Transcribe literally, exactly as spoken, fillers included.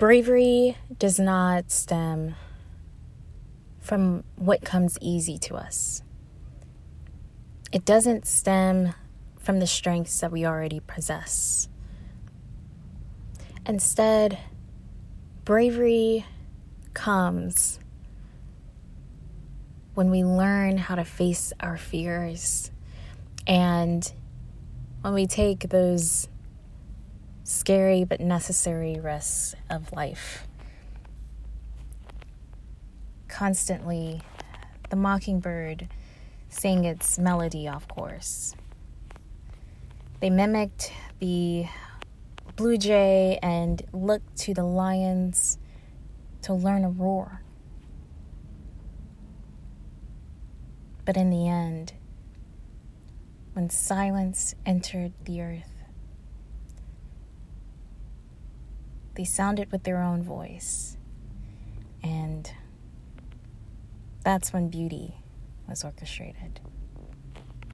Bravery does not stem from what comes easy to us. It doesn't stem from the strengths that we already possess. Instead, bravery comes when we learn how to face our fears, and when we take those scary but necessary risks of life. Constantly, the mockingbird sang its melody off course. They mimicked the blue jay and looked to the lions to learn a roar. But in the end, when silence entered the earth, they sounded with their own voice. And that's when beauty was orchestrated.